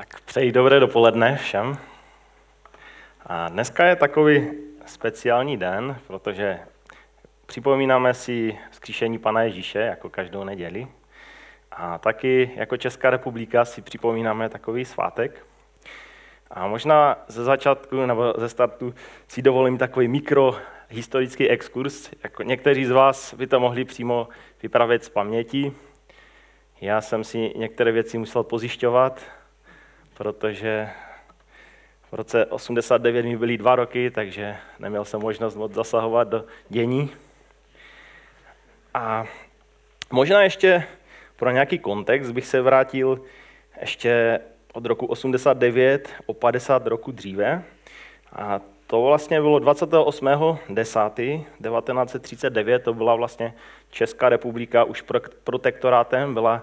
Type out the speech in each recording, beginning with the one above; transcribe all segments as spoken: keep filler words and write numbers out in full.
Tak přeji dobré dopoledne všem. A dneska je takový speciální den, protože připomínáme si vzkříšení Pana Ježíše jako každou neděli. A taky jako Česká republika si připomínáme takový svátek. A možná ze začátku nebo ze startu si dovolím takový mikrohistorický exkurs. Jako někteří z vás by to mohli přímo vypravět z paměti. Já jsem si některé věci musel pozjišťovat, protože v roce osmdesát devět mi byly dva roky, takže neměl jsem možnost moc zasahovat do dění. A možná ještě pro nějaký kontext bych se vrátil ještě od roku osmdesát devět o padesát roků dříve. A to vlastně bylo dvacátého osmého desátého devatenáct třicet devět, to byla vlastně Česká republika už protektorátem, byla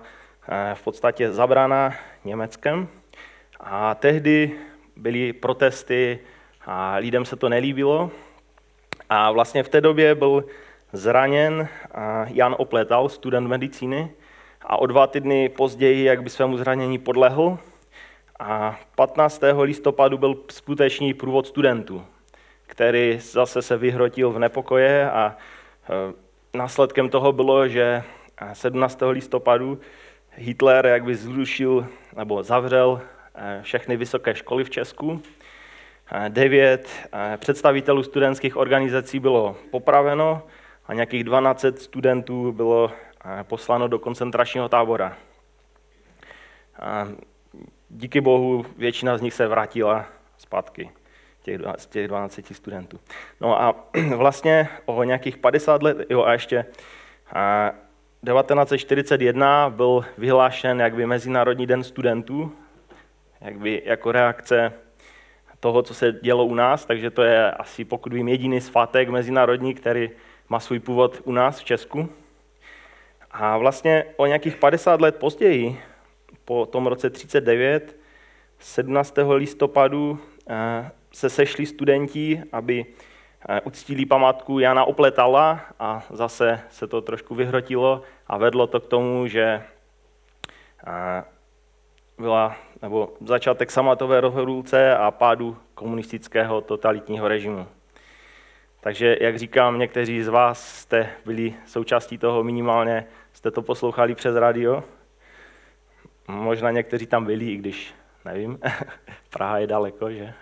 v podstatě zabrána Německem. A tehdy byly protesty a lidem se to nelíbilo. A vlastně v té době byl zraněn Jan Opletal, student medicíny. A o dva týdny později, jak by svému zranění podlehl, a patnáctého listopadu byl skutečný průvod studentů, který zase se vyhrotil v nepokoje a následkem toho bylo, že sedmnáctého listopadu Hitler jak by zrušil nebo zavřel všechny vysoké školy v Česku. Devět představitelů studentských organizací bylo popraveno a nějakých dvanáct set studentů bylo posláno do koncentračního tábora. Díky bohu většina z nich se vrátila zpátky, z těch dvanácti studentů. No a vlastně o nějakých padesát let, jo a ještě a devatenáct set čtyřicet jedna byl vyhlášen jakby Mezinárodní den studentů, jakby jako reakce toho, co se dělo u nás, takže to je asi, pokud vím, jediný svátek mezinárodní, který má svůj původ u nás v Česku. A vlastně o nějakých padesát let později, po tom roce třicet devět, sedmnáctého listopadu se sešli studenti, aby uctili památku Jana Opletala a zase se to trošku vyhrotilo a vedlo to k tomu, že byla nebo začátek sametové revoluce a pádu komunistického totalitního režimu. Takže, jak říkám, někteří z vás jste byli součástí toho, minimálně jste to poslouchali přes rádio. Možná někteří tam byli, i když nevím, Praha je daleko, že?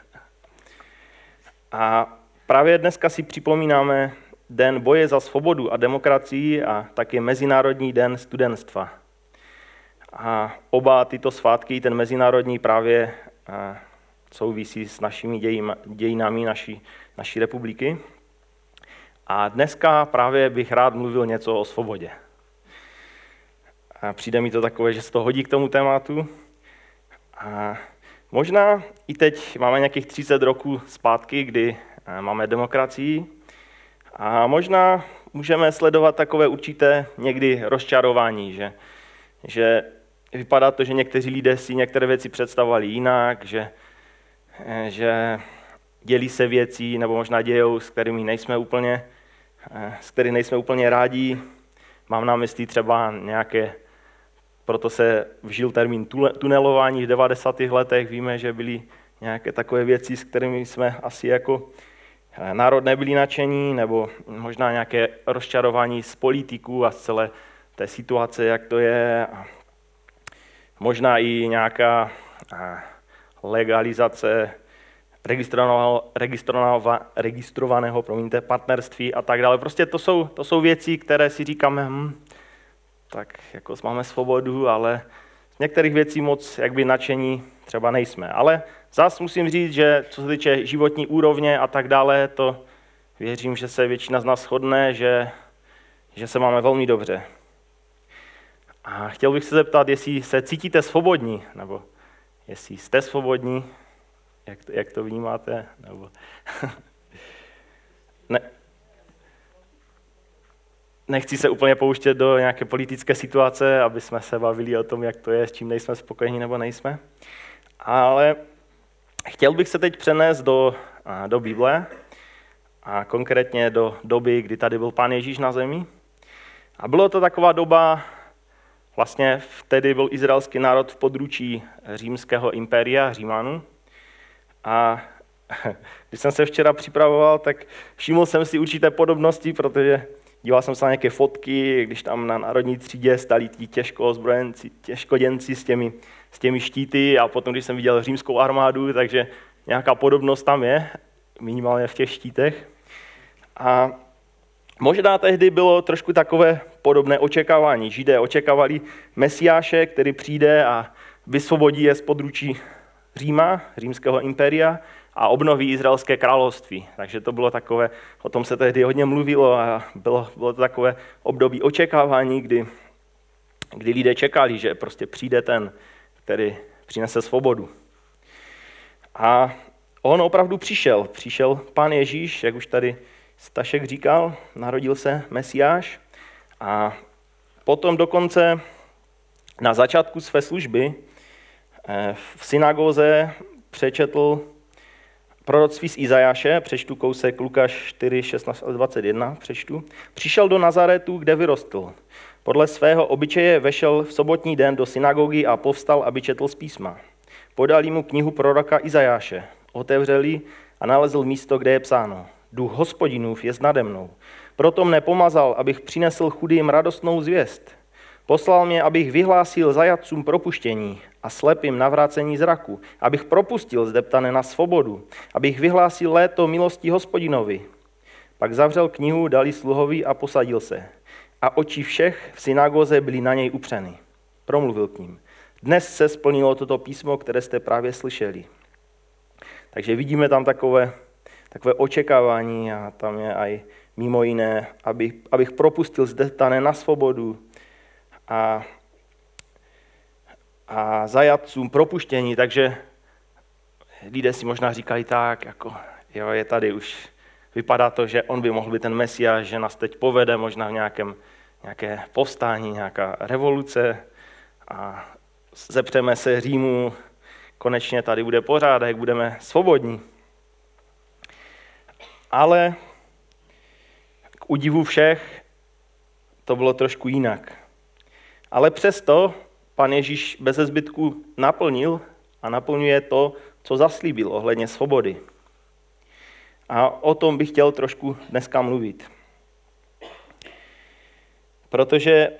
A právě dneska si připomínáme Den boje za svobodu a demokracii a taky Mezinárodní den studentstva. A oba tyto svátky, ten mezinárodní, právě souvisí s našimi dějima, dějinami naší, naší republiky. A dneska právě bych rád mluvil něco o svobodě. A přijde mi to takové, že se to hodí k tomu tématu. A možná i teď máme nějakých třicet roků zpátky, kdy máme demokracii. A možná můžeme sledovat takové určité někdy rozčarování, že, že vypadá to, že někteří lidé si některé věci představovali jinak, že, že dělí se věci, nebo možná dějou, s kterými nejsme úplně, s kterými nejsme úplně rádi. Mám na mysli třeba nějaké, proto se vžil termín tunelování v devadesátých letech. Víme, že byly nějaké takové věci, s kterými jsme asi jako národ nebyli nadšení, nebo možná nějaké rozčarování z politiků a z celé té situace, jak to je. Možná i nějaká legalizace registrovaného promiňte, partnerství a tak dále. Prostě to jsou, to jsou věci, které si říkáme, hm, tak jako máme svobodu, ale z některých věcí moc jakby nadšení třeba nejsme. Ale zas musím říct, že co se týče životní úrovně a tak dále, to věřím, že se většina z nás shodne, že, že se máme velmi dobře. A chtěl bych se zeptat, jestli se cítíte svobodní, nebo jestli jste svobodní. Jak to, jak to vnímáte? Nebo... ne. Nechci se úplně pouštět do nějaké politické situace, aby jsme se bavili o tom, jak to je, s čím nejsme spokojení nebo nejsme. Ale chtěl bych se teď přenést do, do Bible, a konkrétně do doby, kdy tady byl Pán Ježíš na zemi. A bylo to taková doba Vlastně vtedy byl izraelský národ v područí římského impéria, Římanů. A když jsem se včera připravoval, tak všiml jsem si určité podobnosti, protože díval jsem se na nějaké fotky, když tam na národní třídě stali ti těžko ozbrojenci, těžkoděnci s těmi, s těmi štíty a potom, když jsem viděl římskou armádu, takže nějaká podobnost tam je, minimálně v těch štítech. A možná tehdy bylo trošku takové podobné očekávání. Židé očekávali Mesiáše, který přijde a vysvobodí je z područí Říma, římského impéria, a obnoví izraelské království. Takže to bylo takové, o tom se tehdy hodně mluvilo a bylo, bylo to takové období očekávání, kdy, kdy lidé čekali, že prostě přijde ten, který přinese svobodu. A on opravdu přišel. Přišel Pán Ježíš, jak už tady Stašek říkal, narodil se Mesiáš a potom dokonce na začátku své služby v synagóze přečetl proroctví z Izajáše, přečtu kousek Lukáš čtyři, šestnáct a dvacet jedna, přečtu. Přišel do Nazaretu, kde vyrostl. Podle svého obyčeje vešel v sobotní den do synagogy a povstal, aby četl z písma. Podali mu knihu proroka Izajáše. Otevřeli a nalezl místo, kde je psáno. Duch Hospodinův je nade mnou. Proto mne pomazal, abych přinesl chudým radostnou zvěst. Poslal mě, abych vyhlásil zajatcům propuštění a slepým navrácení zraku, abych propustil zdeptané na svobodu, abych vyhlásil léto milosti Hospodinovi. Pak zavřel knihu, dali sluhovi a posadil se. A oči všech v synagoze byly na něj upřeny. Promluvil k ním. Dnes se splnilo toto písmo, které jste právě slyšeli. Takže vidíme tam takové, takové očekávání a tam je aj mimo jiné, abych, abych propustil zdeptané na svobodu, A, a zajatcům propuštění, takže lidé si možná říkali tak, jako jo, je tady už, vypadá to, že on by mohl být ten Mesiáš, že nás teď povede možná v nějakém, nějaké povstání, nějaká revoluce a zepřeme se Římu, konečně tady bude pořádek, budeme svobodní. Ale k údivu všech to bylo trošku jinak. Ale přesto Pan Ježíš beze zbytku naplnil a naplňuje to, co zaslíbil ohledně svobody. A o tom bych chtěl trošku dneska mluvit. Protože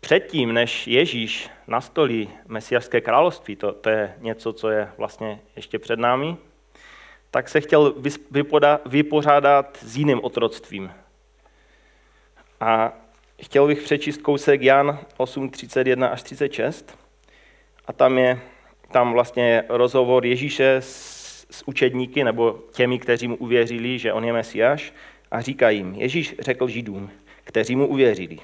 předtím, než Ježíš nastolí mesiášské království, to, to je něco, co je vlastně ještě před námi, tak se chtěl vypoda, vypořádat s jiným otroctvím. A chtěl bych přečíst kousek Jan osm, třicet jedna až třicet šest a tam je tam vlastně rozhovor Ježíše s, s učedníky nebo těmi, kteří mu uvěřili, že on je Mesiáš a říká jim, Ježíš řekl Židům, kteří mu uvěřili.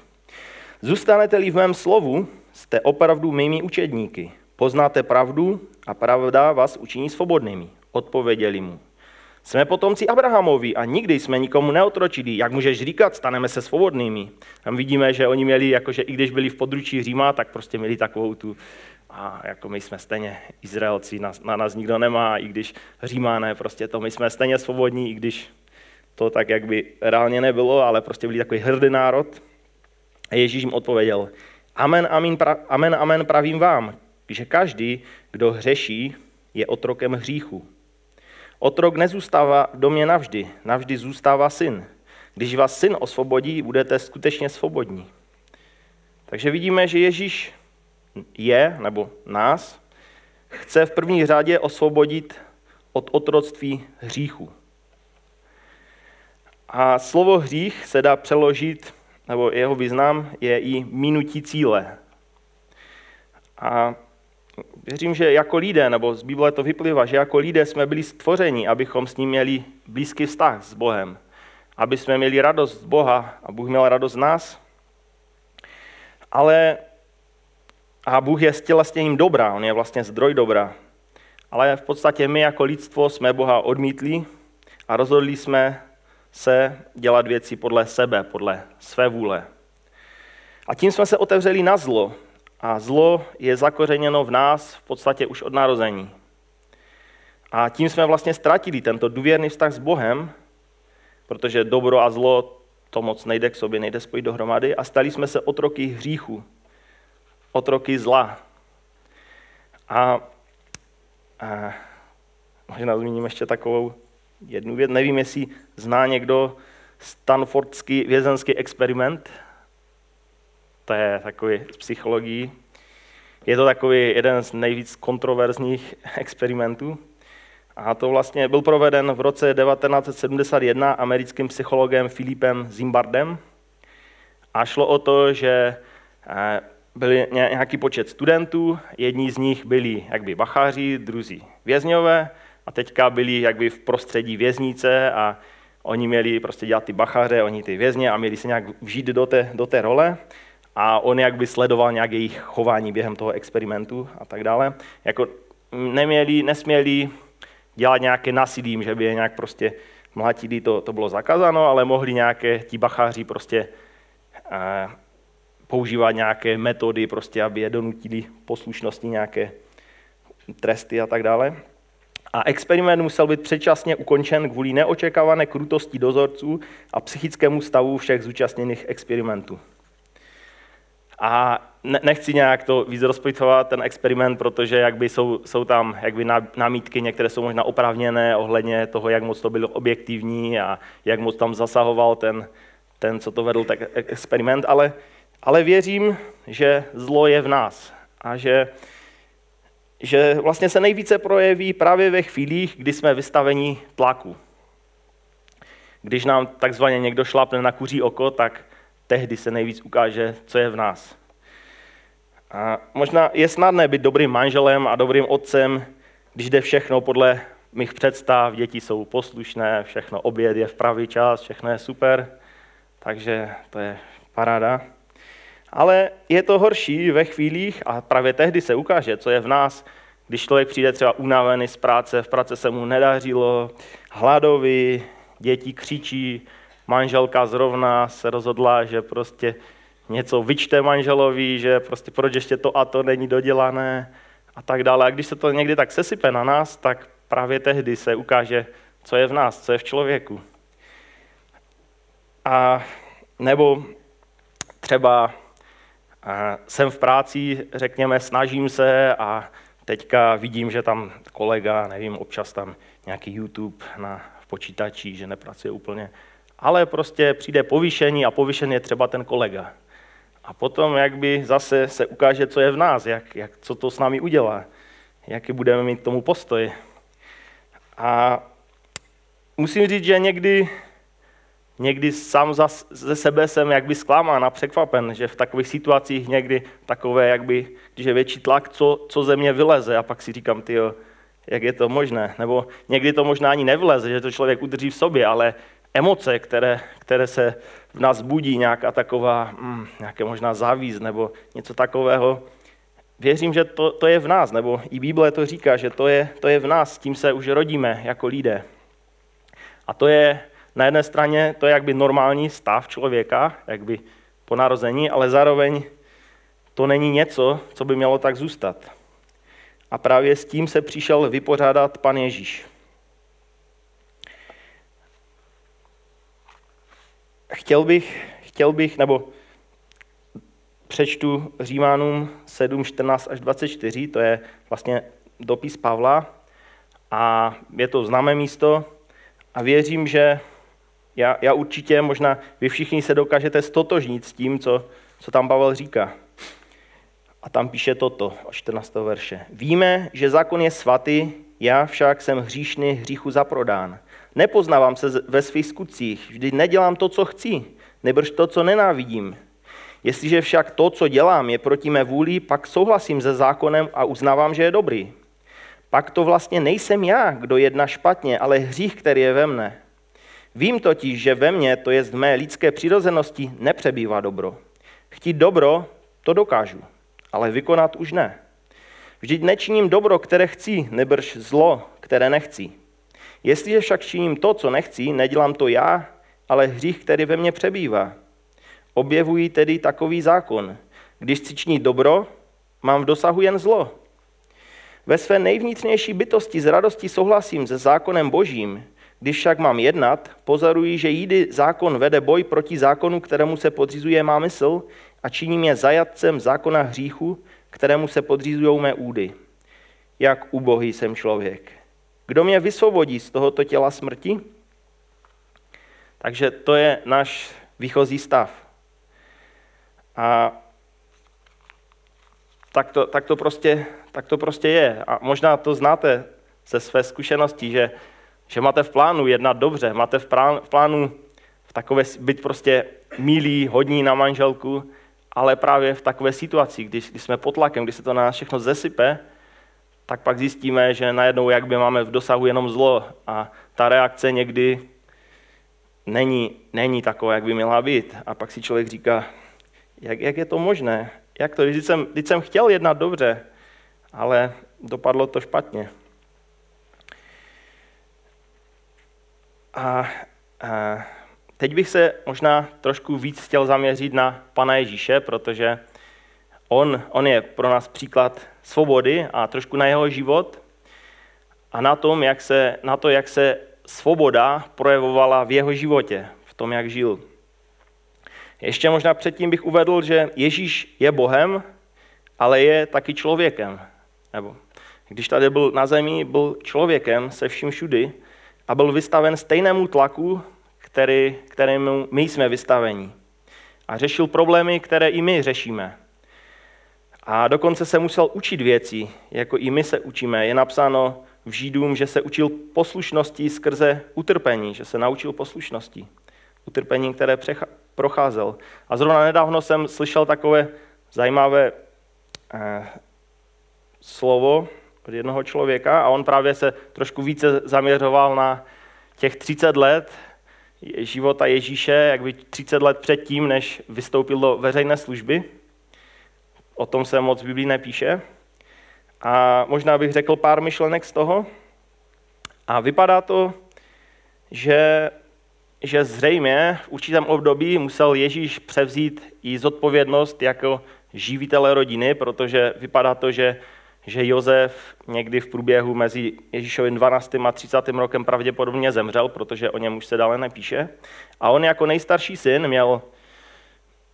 Zůstanete-li v mém slovu, jste opravdu mými učedníky, poznáte pravdu a pravda vás učiní svobodnými, odpověděli mu. Jsme potomci Abrahamovi a nikdy jsme nikomu neotročili. Jak můžeš říkat, staneme se svobodnými. Tam vidíme, že oni měli, jakože i když byli v područí Říma, tak prostě měli takovou tu, a jako my jsme stejně Izraelci, na, na nás nikdo nemá, i když Římané, prostě to my jsme stejně svobodní, i když to tak jak by reálně nebylo, ale prostě byli takový hrdý národ. A Ježíš jim odpověděl, amen, amen, pra, amen, amen pravím vám, že každý, kdo hřeší, je otrokem hříchu. Otrok nezůstává v domě navždy, navždy zůstává syn. Když vás syn osvobodí, budete skutečně svobodní. Takže vidíme, že Ježíš je, nebo nás, chce v první řadě osvobodit od otroctví hříchu. A slovo hřích se dá přeložit, nebo jeho význam je i minutí cíle. A věřím, že jako lidé, nebo z Bible to vyplývá, že jako lidé jsme byli stvořeni, abychom s ním měli blízký vztah s Bohem. Aby jsme měli radost z Boha a Bůh měl radost z nás. Ale a Bůh je stělesněním dobra, on je vlastně zdroj dobra. Ale v podstatě my jako lidstvo jsme Boha odmítli a rozhodli jsme se dělat věci podle sebe, podle své vůle. A tím jsme se otevřeli na zlo. A zlo je zakořeněno v nás v podstatě už od narození. A tím jsme vlastně ztratili tento důvěrný vztah s Bohem, protože dobro a zlo to moc nejde k sobě, nejde spojit dohromady a stali jsme se otroky hříchu. otroky zla. A, a možná zmíním ještě takovou jednu věc. Nevím, jestli zná někdo Stanfordský vězenský experiment. To je takový z psychologií. Je to takový jeden z nejvíc kontroverzních experimentů. A to vlastně byl proveden v roce devatenáct set sedmdesát jedna americkým psychologem Philipem Zimbardem. A šlo o to, že byli nějaký počet studentů, jedni z nich byli jakby bacháři, druzí vězňové a teďka byli jakby v prostředí věznice a oni měli prostě dělat ty bacháře, oni ty vězně a měli se nějak vžít do té, do té role. A on jakby sledoval nějak jejich chování během toho experimentu a tak dále. Jako neměli, nesměli dělat nějaké násilím, že by je nějak prostě mlátili, to, to bylo zakázáno, ale mohli nějaké ti bacháři prostě eh, používat nějaké metody, prostě, aby je donutili poslušnosti, nějaké tresty a tak dále. A experiment musel být předčasně ukončen kvůli neočekávané krutosti dozorců a psychickému stavu všech zúčastněných experimentů. A nechci nějak to víc rozpitovat, ten experiment, protože jakby jsou, jsou tam jakby námitky, některé jsou možná oprávněné ohledně toho, jak moc to bylo objektivní a jak moc tam zasahoval ten, ten co to vedl, tak experiment. Ale, ale věřím, že zlo je v nás a že, že vlastně se nejvíce projeví právě ve chvílích, kdy jsme vystaveni tlaku. Když nám takzvaně někdo šlápne na kuří oko, tak tehdy se nejvíc ukáže, co je v nás. A možná je snadné být dobrým manželem a dobrým otcem, když jde všechno podle mých představ, děti jsou poslušné, všechno oběd je v pravý čas, všechno je super, takže to je paráda. Ale je to horší ve chvílích a právě tehdy se ukáže, co je v nás, když člověk přijde třeba unavený z práce, v práci se mu nedařilo, hladový, děti křičí, manželka zrovna se rozhodla, že prostě něco vyčte manželovi, že prostě proč ještě to a to není dodělané a tak dále. A když se to někdy tak sesype na nás, tak právě tehdy se ukáže, co je v nás, co je v člověku. A nebo třeba a jsem v práci, řekněme, snažím se a teďka vidím, že tam kolega, nevím, občas tam nějaký YouTube na počítači, že nepracuje úplně. Ale prostě přijde povýšení a povýšen je třeba ten kolega. A potom jakby zase se ukáže, co je v nás, jak, jak, co to s námi udělá, jaký budeme mít k tomu postoj. A musím říct, že někdy, někdy sám za, ze sebe jsem jakby zklamán a překvapen, že v takových situacích někdy takové, jakby, když je větší tlak, co, co ze mě vyleze a pak si říkám, tyjo, jak je to možné. Nebo někdy to možná ani nevyleze, že to člověk udrží v sobě, ale emoce, které, které se v nás budí, nějaká taková, mm, nějaké možná závíst nebo něco takového. Věřím, že to, to je v nás, nebo i Bible to říká, že to je, to je v nás, s tím se už rodíme jako lidé. A to je na jedné straně to je jakby normální stav člověka, jakby po narození, ale zároveň to není něco, co by mělo tak zůstat. A právě s tím se přišel vypořádat Pan Ježíš. Chtěl bych, chtěl bych, nebo přečtu Římanům sedm čtrnáct až dvacet čtyři, to je vlastně dopis Pavla a je to známé místo a věřím, že já, já určitě, možná vy všichni se dokážete stotožnit s tím, co, co tam Pavel říká. A tam píše toto, od čtrnáctého verše. Víme, že zákon je svatý, já však jsem hříšný, hříchu zaprodán. Nepoznávám se ve svých skutcích, vždyť nedělám to, co chci, nýbrž to, co nenávidím. Jestliže však to, co dělám, je proti mé vůli, pak souhlasím se zákonem a uznávám, že je dobrý. Pak to vlastně nejsem já, kdo jedná špatně, ale hřích, který je ve mne. Vím totiž, že ve mně, to je z mé lidské přirozenosti, nepřebývá dobro. Chtít dobro, to dokážu, ale vykonat už ne. Vždyť nečiním dobro, které chci, nýbrž zlo, které nechci. Jestliže však činím to, co nechci, nedělám to já, ale hřích, který ve mně přebývá. Objevuji tedy takový zákon. Když chci činit dobro, mám v dosahu jen zlo. Ve své nejvnitřnější bytosti s radostí souhlasím se zákonem Božím, Když však mám jednat, pozoruji, že jiný zákon vede boj proti zákonu, kterému se podřizuje má mysl, a činím je zajatcem zákona hříchu, kterému se podřizují mé údy. Jak ubohý jsem člověk. Kdo mě vysvobodí z tohoto těla smrti? Takže to je náš výchozí stav. A tak to, tak to, prostě, tak to prostě je. A možná to znáte ze své zkušenosti, že, že máte v plánu jednat dobře, máte v, prán, v plánu v takové, být prostě milí, hodní na manželku, ale právě v takové situaci, když, když jsme pod tlakem, když se to na nás všechno zesype, tak pak zjistíme, že najednou jak by máme v dosahu jenom zlo a ta reakce někdy není, není taková, jak by měla být. A pak si člověk říká, jak, jak je to možné? Jak to? Když jsem, když jsem chtěl jednat dobře, ale dopadlo to špatně. A, a teď bych se možná trošku víc chtěl zaměřit na Pana Ježíše, protože on, on je pro nás příklad svobody a trošku na jeho život a na, tom, jak se, na to, jak se svoboda projevovala v jeho životě, v tom, jak žil. Ještě možná předtím bych uvedl, že Ježíš je Bohem, ale je taky člověkem. Nebo když tady byl na zemi, byl člověkem se vším všudy a byl vystaven stejnému tlaku, který, kterému my jsme vystaveni. A řešil problémy, které i my řešíme. A dokonce se musel učit věci, jako i my se učíme. Je napsáno v Židům, že se učil poslušnosti skrze utrpení, že se naučil poslušnosti. Utrpení, které přechá... procházel. A zrovna nedávno jsem slyšel takové zajímavé eh, slovo od jednoho člověka a on právě se trošku více zaměřoval na těch třicet let života Ježíše, jak by třicet let předtím, než vystoupil do veřejné služby. O tom se moc v Biblii nepíše. A možná bych řekl pár myšlenek z toho. A vypadá to, že že zřejmě v určitém období musel Ježíš převzít i zodpovědnost jako živitele rodiny, protože vypadá to, že, že Josef někdy v průběhu mezi Ježíšovým dvanáctým a třicátým rokem pravděpodobně zemřel, protože o něm už se dále nepíše. A on jako nejstarší syn měl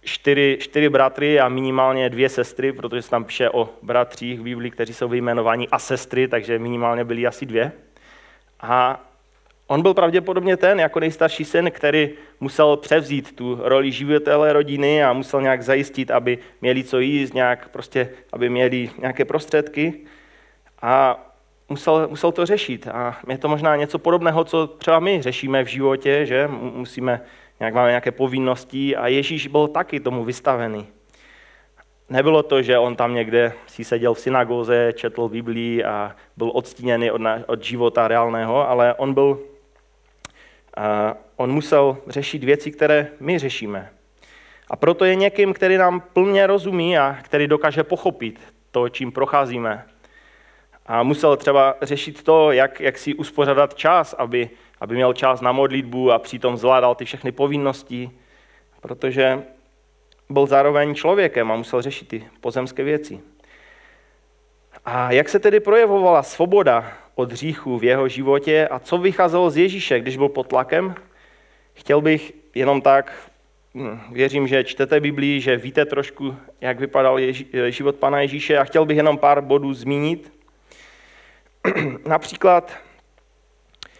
čtyři, čtyři bratry a minimálně dvě sestry, protože se tam píše o bratřích v Biblii, kteří jsou vyjmenováni a sestry, takže minimálně byly asi dvě. A on byl pravděpodobně ten, jako nejstarší syn, který musel převzít tu roli živitele rodiny a musel nějak zajistit, aby měli co jíst, nějak prostě, aby měli nějaké prostředky a musel, musel to řešit. A je to možná něco podobného, co třeba my řešíme v životě, že musíme, nějak máme nějaké povinnosti a Ježíš byl taky tomu vystavený. Nebylo to, že on tam někde si seděl v synagoze, četl Biblii a byl odstíněný od, na, od života reálného, ale on byl Uh, on musel řešit věci, které my řešíme. A proto je někým, který nám plně rozumí a který dokáže pochopit to, čím procházíme. A musel třeba řešit to, jak, jak si uspořádat čas, aby, aby měl čas na modlitbu a přitom zvládal ty všechny povinnosti, protože byl zároveň člověkem a musel řešit ty pozemské věci. A jak se tedy projevovala svoboda od hříchu v jeho životě a co vycházelo z Ježíše, když byl pod tlakem? Chtěl bych jenom tak, věřím, že čtete Biblii, že víte trošku, jak vypadal Ježí- život Pana Ježíše a chtěl bych jenom pár bodů zmínit. Například,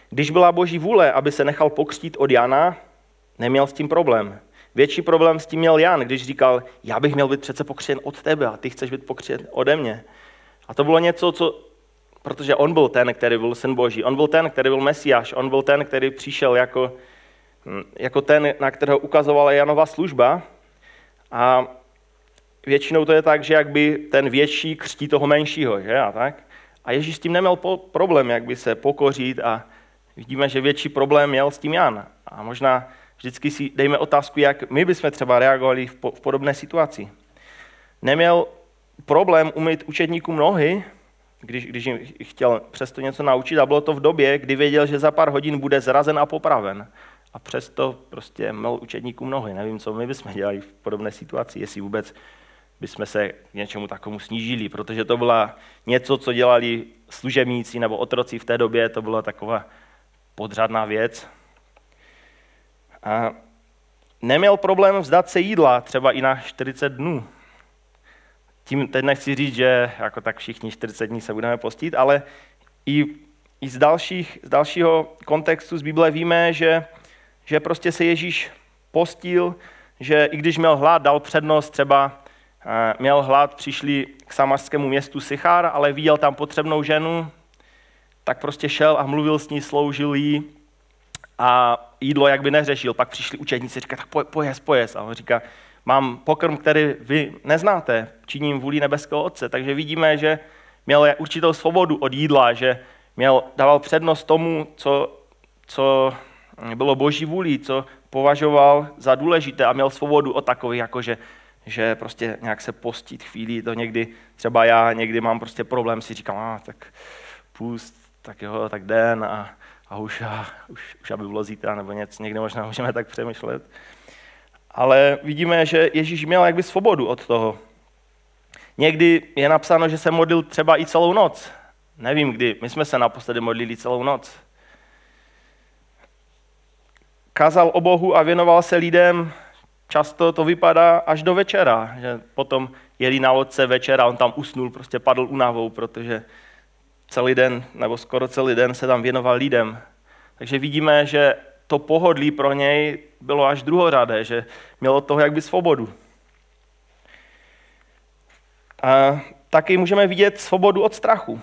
když byla Boží vůle, aby se nechal pokřtít od Jana, neměl s tím problém. Větší problém s tím měl Jan, když říkal, já bych měl být přece pokřtěn od tebe a ty chceš být pokřtěn ode mě. A to bylo něco, co, protože on byl ten, který byl syn Boží, on byl ten, který byl Mesiáš, on byl ten, který přišel jako, jako ten, na kterého ukazovala Janova služba. A většinou to je tak, že jak by ten větší křtí toho menšího, že? A, tak? A Ježíš s tím neměl po- problém, jak by se pokořit a vidíme, že větší problém měl s tím Jan. A možná vždycky si dejme otázku, jak my bychom třeba reagovali v, po- v podobné situaci. Neměl problém umýt učedníkům nohy, když, když jim chtěl přesto něco naučit a bylo to v době, kdy věděl, že za pár hodin bude zrazen a popraven. A přesto prostě měl učedníkům nohy. Nevím, co my bychom dělali v podobné situaci, jestli vůbec bychom se k něčemu takovému snížili, protože to bylo něco, co dělali služebníci nebo otroci v té době, to byla taková podřadná věc. A neměl problém vzdát se jídla, třeba i na čtyřicet dnů. Tím teď nechci říct, že jako tak všichni čtyřicet dní se budeme postít, ale i, i z, dalších, z dalšího kontextu z Bible víme, že, že prostě se Ježíš postil, že i když měl hlad, dal přednost, třeba měl hlad, přišli k samařskému městu Sychar, ale viděl tam potřebnou ženu, tak prostě šel a mluvil s ní, sloužil jí a jídlo jak by neřešil. Pak přišli učedníci, říká, tak pojez, pojez. A on říká, mám pokrm, který vy neznáte, činím vůli nebeského Otce. Takže vidíme, že měl určitou svobodu od jídla, že měl, dával přednost tomu, co, co bylo boží vůli, co považoval za důležité a měl svobodu od takových, jakože že prostě nějak se postit chvíli, to někdy, třeba já někdy mám prostě problém, si říkám, a ah, tak půst, tak jo, tak den a, a už, a, už, už aby bylo zítra nebo něco, někdy možná můžeme tak přemýšlet. Ale vidíme, že Ježíš měl jakby svobodu od toho. Někdy je napsáno, že se modlil třeba i celou noc. Nevím kdy, my jsme se naposledy modlili celou noc. Kázal o Bohu a věnoval se lidem. Často to vypadá až do večera, že potom jeli na lodce večera, on tam usnul, prostě padl únavou, protože celý den, nebo skoro celý den se tam věnoval lidem. Takže vidíme, že to pohodlí pro něj bylo až druhořadé, že mělo toho jakby svobodu. A taky můžeme vidět svobodu od strachu.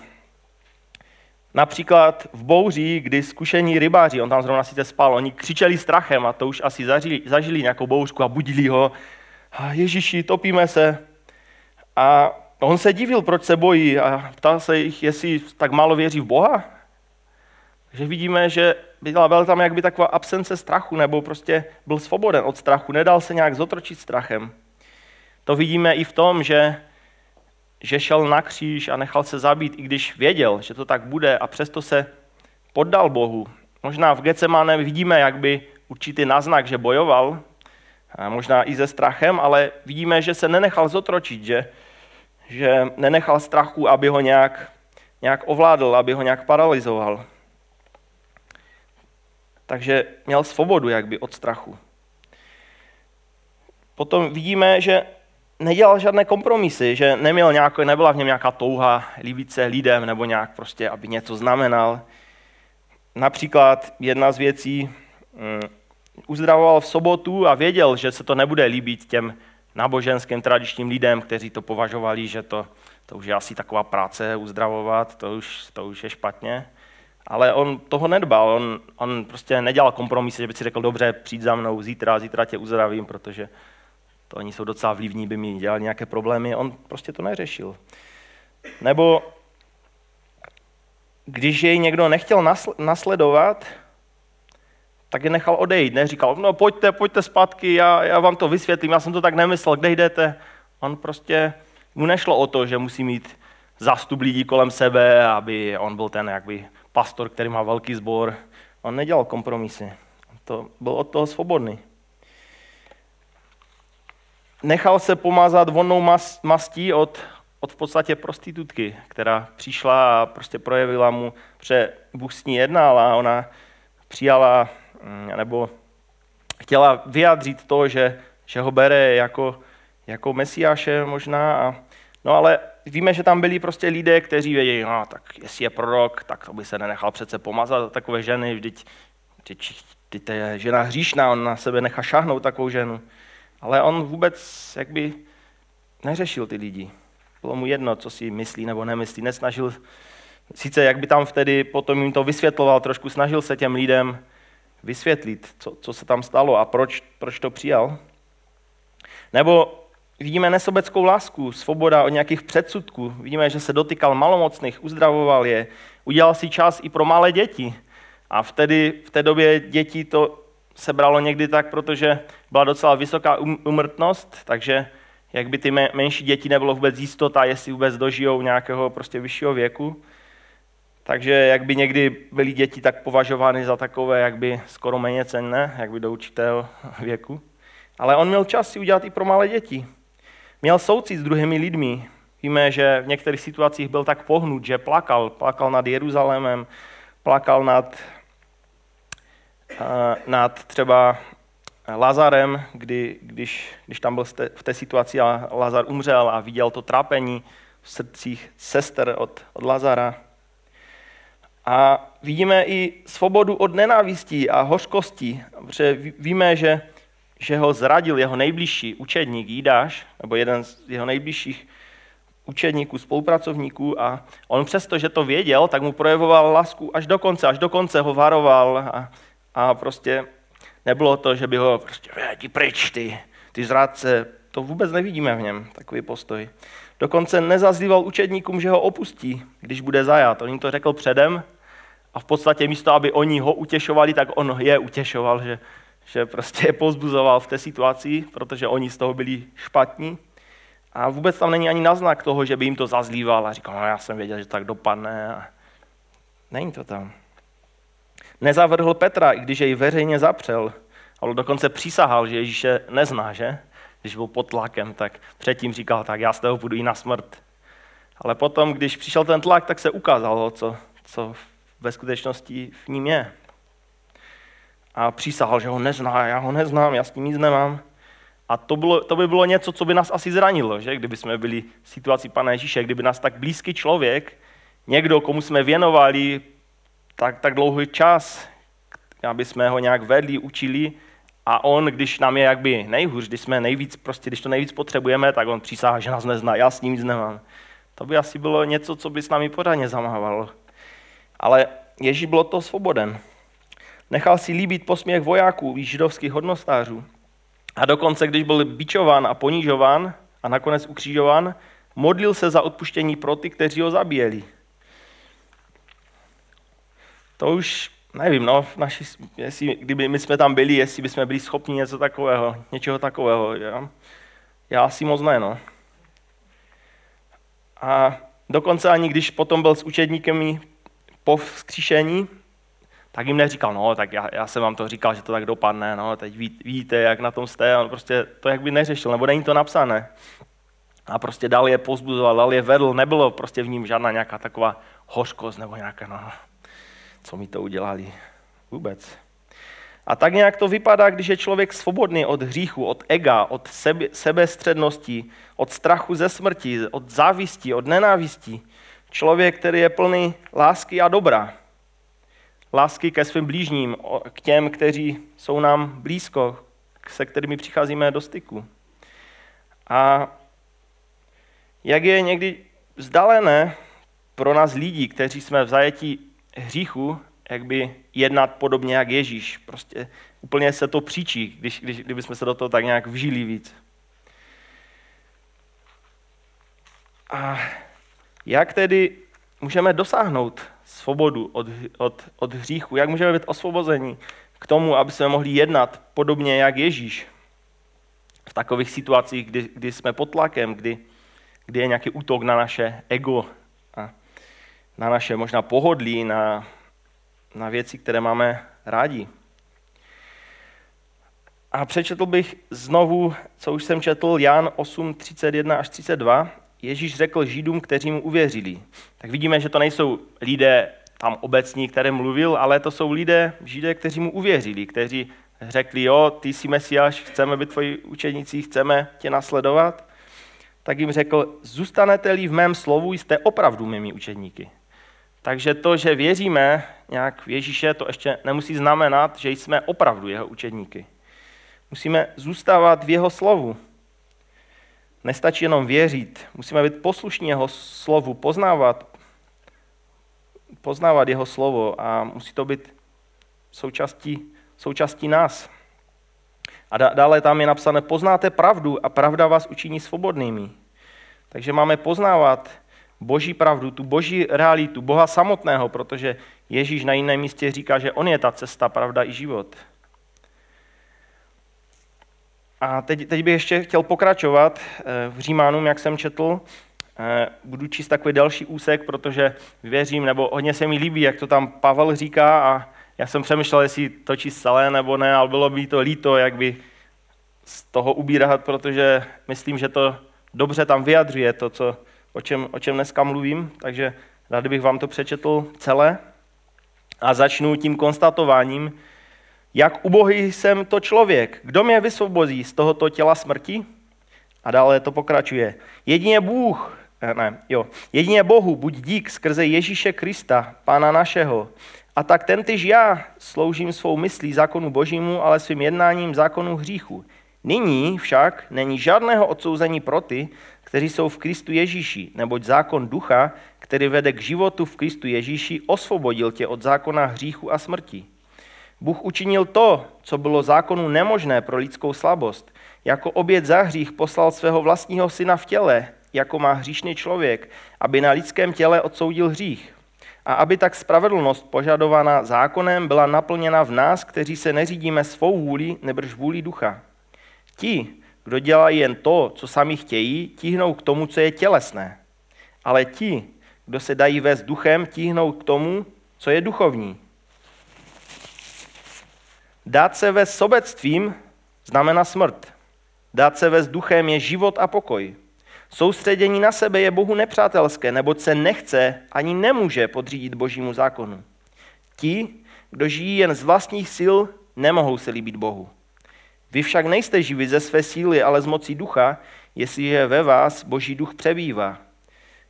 Například v bouři, kdy zkušení rybáři, on tam zrovna sice spal, oni křičeli strachem a to už asi zažili, zažili nějakou bouřku a budili ho. A Ježíši, topíme se. A on se divil, proč se bojí a ptal se jich, jestli tak málo věří v Boha. Takže vidíme, že byla tam jakby taková absence strachu, nebo prostě byl svoboden od strachu, nedal se nějak zotročit strachem. To vidíme i v tom, že že šel na kříž a nechal se zabít, i když věděl, že to tak bude a přesto se poddal Bohu. Možná v Getsemane vidíme jakby určitý náznak, že bojoval, možná i se strachem, ale vidíme, že se nenechal zotročit, že, že nenechal strachu, aby ho nějak, nějak ovládl, aby ho nějak paralyzoval. Takže měl svobodu jakby od strachu. Potom vidíme, že nedělal žádné kompromisy, že neměl nějakou, nebyla v něm nějaká touha líbit se lidem nebo nějak prostě, aby něco znamenal. Například jedna z věcí, um, uzdravoval v sobotu a věděl, že se to nebude líbit těm náboženským tradičním lidem, kteří to považovali, že to, to už je asi taková práce uzdravovat, to už, to už je špatně. Ale on toho nedbal, on, on prostě nedělal kompromisy, že by si řekl, dobře, přijď za mnou zítra, zítra tě uzdravím, protože to oni jsou docela vlivní, by mi dělali nějaké problémy, on prostě to neřešil. Nebo když jej někdo nechtěl nasledovat, tak je nechal odejít, neříkal, no pojďte, pojďte zpátky, já, já vám to vysvětlím, já jsem to tak nemyslel, kde jdete? On prostě, mu nešlo o to, že musí mít zástup lidí kolem sebe, aby on byl ten jakby pastor, který má velký sbor. On nedělal kompromisy, to byl od toho svobodný. Nechal se pomazat vonnou mas, mastí od, od v podstatě prostitutky, která přišla a prostě projevila mu, že Bůh s ní jednal a ona přijala, nebo chtěla vyjádřit to, že, že ho bere jako, jako mesiáše možná. A, no ale víme, že tam byli prostě lidé, kteří věděli, no tak jestli je prorok, tak to by se nenechal přece pomazat takové ženy, vždyť, vždyť, vždyť je žena hříšná, on na sebe nechá šáhnout takovou ženu. Ale on vůbec jakby neřešil ty lidi. Bylo mu jedno, co si myslí nebo nemyslí. Nesnažil, sice jak by tam vtedy potom jim to vysvětloval trošku, snažil se těm lidem vysvětlit, co, co se tam stalo a proč, proč to přijal. Nebo vidíme nesobeckou lásku, svoboda od nějakých předsudků. Vidíme, že se dotykal malomocných, uzdravoval je, udělal si čas i pro malé děti. A vtedy, v té době děti to se bralo někdy tak, protože byla docela vysoká úmrtnost, takže jak by ty menší děti nebylo vůbec jistota, jestli vůbec dožijou nějakého prostě vyššího věku. Takže jak by někdy byly děti tak považovány za takové, jak by skoro méně cenné, jak by do určitého věku. Ale on měl čas si udělat i pro malé děti. Měl soucit s druhými lidmi. Víme, že v některých situacích byl tak pohnut, že plakal. Plakal nad Jeruzalémem, plakal nad nad třeba Lazarem, kdy, když, když tam byl v té situaci a Lazar umřel a viděl to trápení v srdcích sester od, od Lazara. A vidíme i svobodu od nenávistí a hořkosti, protože víme, že, že ho zradil jeho nejbližší učedník Jidáš, nebo jeden z jeho nejbližších učedníků, spolupracovníků, a on přesto, že to věděl, tak mu projevoval lásku až do konce, až do konce ho varoval a, a prostě nebylo to, že by ho prostě ti pryč, ty, ty zrádce, to vůbec nevidíme v něm, takový postoj. Dokonce nezazlíval učedníkům, že ho opustí, když bude zajat. On jim to řekl předem a v podstatě místo, aby oni ho utěšovali, tak on je utěšoval, že, že prostě je povzbuzoval v té situaci, protože oni z toho byli špatní. A vůbec tam není ani náznak toho, že by jim to zazlíval a říkal, no já jsem věděl, že tak dopadne. A není to tam. Nezavrhl Petra, i když jej veřejně zapřel, ale dokonce přísahal, že Ježíše nezná, že? Když byl pod tlakem, tak předtím říkal, tak já z toho půjdu i na smrt. Ale potom, když přišel ten tlak, tak se ukázalo, co, co ve skutečnosti v ním je. A přísahal, že ho nezná, já ho neznám, já s tím nic nemám. A to, bylo, to by bylo něco, co by nás asi zranilo, že? Kdyby jsme byli v situaci Pana Ježíše, kdyby nás tak blízký člověk, někdo, komu jsme věnovali tak, tak dlouhý čas, aby jsme ho nějak vedli, učili, a on, když nám je jakby nejhůř, když jsme nejvíc, prostě, když to nejvíc potřebujeme, tak on přísahá, že nás nezná, já s ním nic nemám. To by asi bylo něco, co by s námi pořádně zamávalo. Ale Ježíš byl to svoboden. Nechal si líbit posměch vojáků i židovských hodnostářů. A dokonce, když byl bičován a ponižován a nakonec ukřižován, modlil se za odpuštění pro ty, kteří ho zabíjeli. To už nevím, no, naši, jestli, kdyby my jsme tam byli, jestli bychom byli schopni něco takového, něčeho takového. Já, já asi moc ne, no. A dokonce ani když potom byl s učedníky po vzkříšení, tak jim neříkal, no, tak já, já jsem vám to říkal, že to tak dopadne, no, teď ví, víte, jak na tom jste, on prostě to jak by neřešil, nebo není to napsané. A prostě dal je povzbuzoval, dal je vedl, nebylo prostě v ním žádná nějaká taková hořkost, nebo nějaká, no, co mi to udělali vůbec. A tak nějak to vypadá, když je člověk svobodný od hříchu, od ega, od sebe, sebestřednosti, od strachu ze smrti, od závisti, od nenávisti. Člověk, který je plný lásky a dobra. Lásky ke svým blížním, k těm, kteří jsou nám blízko, se kterými přicházíme do styku. A jak je někdy vzdálené pro nás lidi, kteří jsme v zajetí hříchu, jak by jednat podobně jak Ježíš. Prostě úplně se to příčí, když, když, kdybychom se do toho tak nějak vžili víc. A jak tedy můžeme dosáhnout svobodu od, od, od hříchu? Jak můžeme být osvobozeni k tomu, aby jsme mohli jednat podobně jak Ježíš? V takových situacích, kdy, kdy jsme pod tlakem, kdy, kdy je nějaký útok na naše ego, na naše možná pohodlí, na, na věci, které máme rádi. A přečetl bych znovu, co už jsem četl, Jan osm třicet jedna až třicet dva. Ježíš řekl Židům, kteří mu uvěřili. Tak vidíme, že to nejsou lidé tam obecní, které mluvil, ale to jsou lidé, Židé, kteří mu uvěřili, kteří řekli, jo, ty jsi Mesiáš, chceme být tvoji učeníci, chceme tě nasledovat. Tak jim řekl, zůstanete-li v mém slovu, jste opravdu mými učeníky. Takže to, že věříme nějak v Ježíše, to ještě nemusí znamenat, že jsme opravdu jeho učedníky. Musíme zůstávat v jeho slovu. Nestačí jenom věřit. Musíme být poslušní jeho slovu, poznávat, poznávat jeho slovo a musí to být součástí, součástí nás. A dále tam je napsané, poznáte pravdu a pravda vás učiní svobodnými. Takže máme poznávat Boží pravdu, tu Boží realitu, Boha samotného, protože Ježíš na jiném místě říká, že on je ta cesta, pravda i život. A teď, teď bych ještě chtěl pokračovat v Římanům, jak jsem četl. Budu číst takový další úsek, protože věřím, nebo hodně se mi líbí, jak to tam Pavel říká a já jsem přemýšlel, jestli to číst celé nebo ne, ale bylo by to líto, jak by z toho ubírat, protože myslím, že to dobře tam vyjadřuje to, co, o čem, o čem dneska mluvím, takže rád bych vám to přečetl celé. A začnu tím konstatováním, Jak ubohý jsem to člověk, kdo mě vysvobozí z tohoto těla smrti? A dále to pokračuje. Jedině Bůh, ne, jo, jedině Bohu buď dík skrze Ježíše Krista, Pána našeho. A tak tentyž já sloužím svou myslí zákonu božímu, ale svým jednáním zákonu hříchu. Nyní však není žádného odsouzení pro ty, kteří jsou v Kristu Ježíši, neboť zákon ducha, který vede k životu v Kristu Ježíši, osvobodil tě od zákona hříchu a smrti. Bůh učinil to, co bylo zákonu nemožné pro lidskou slabost. Jako oběť za hřích poslal svého vlastního syna v těle, jako má hříšný člověk, aby na lidském těle odsoudil hřích. A aby tak spravedlnost požadovaná zákonem byla naplněna v nás, kteří se neřídíme svou vůli, nebrž vůli ducha. Ti, kdo dělají jen to, co sami chtějí, tíhnou k tomu, co je tělesné. Ale ti, kdo se dají vést duchem, tíhnou k tomu, co je duchovní. Dát se vést sobectvím znamená smrt. Dát se vést duchem je život a pokoj. Soustředění na sebe je Bohu nepřátelské, neboť se nechce ani nemůže podřídit božímu zákonu. Ti, kdo žijí jen z vlastních sil, nemohou se líbit Bohu. Vy však nejste živi ze své síly, ale z moci ducha, jestliže ve vás boží duch přebývá.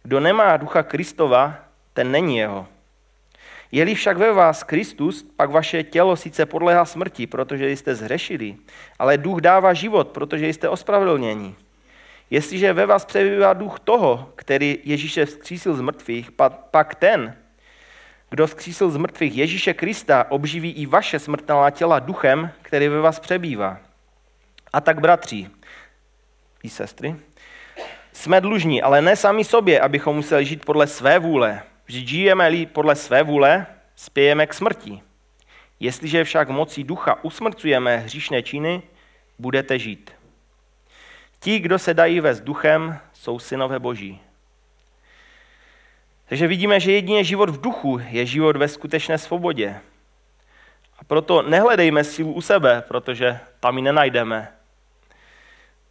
Kdo nemá ducha Kristova, ten není jeho. Je-li však ve vás Kristus, pak vaše tělo sice podléhá smrti, protože jste zhřešili, ale duch dává život, protože jste ospravedlněni. Jestliže ve vás přebývá duch toho, který Ježíše vzkřísil z mrtvých, pak ten, kdo vzkřísil z mrtvých Ježíše Krista, obživí i vaše smrtelná těla duchem, který ve vás přebývá. A tak, bratři i sestry, jsme dlužní, ale ne sami sobě, abychom museli žít podle své vůle. Vždyť žijeme-li podle své vůle, spějeme k smrti. Jestliže však mocí ducha usmrcujeme hříšné činy, budete žít. Ti, kdo se dají vést duchem, jsou synové boží. Takže vidíme, že jedině život v duchu je život ve skutečné svobodě. A proto nehledejme sílu u sebe, protože tam ji nenajdeme.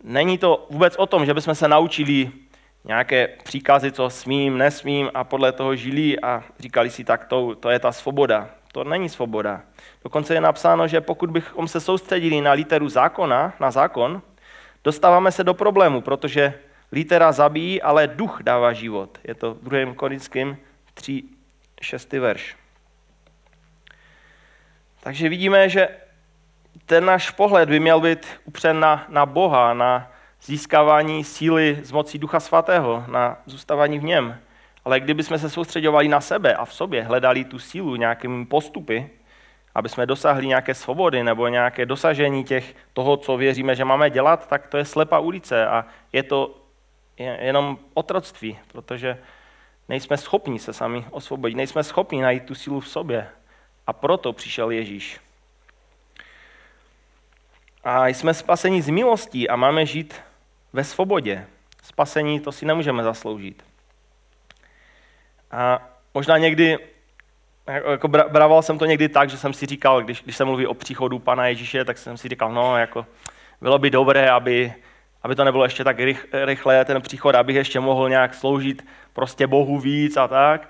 Není to vůbec o tom, že bychom se naučili nějaké příkazy, co smím, nesmím a podle toho žili a říkali si, tak to, to je ta svoboda. To není svoboda. Dokonce je napsáno, že pokud bychom se soustředili na literu zákona, na zákon, dostáváme se do problému, protože litera zabíjí, ale duch dává život. Je to v druhém Korinským tři šestý verš. Takže vidíme, že ten náš pohled by měl být upřen na, na Boha, na získávání síly z moci Ducha Svatého, na zůstávání v něm. Ale kdybychom se soustředovali na sebe a v sobě hledali tu sílu nějakými postupy, aby jsme dosáhli nějaké svobody nebo nějaké dosažení těch toho, co věříme, že máme dělat, tak to je slepá ulice a je to jenom otroctví, protože nejsme schopni se sami osvobodit, nejsme schopni najít tu sílu v sobě. A proto přišel Ježíš. A jsme spaseni z milostí a máme žít ve svobodě. Spasení to si nemůžeme zasloužit. A možná někdy, jako brával jsem to někdy tak, že jsem si říkal, když, když se mluví o příchodu Pana Ježíše, tak jsem si říkal, no, jako bylo by dobré, aby, aby to nebylo ještě tak rych, rychle, ten příchod, abych ještě mohl nějak sloužit prostě Bohu víc a tak.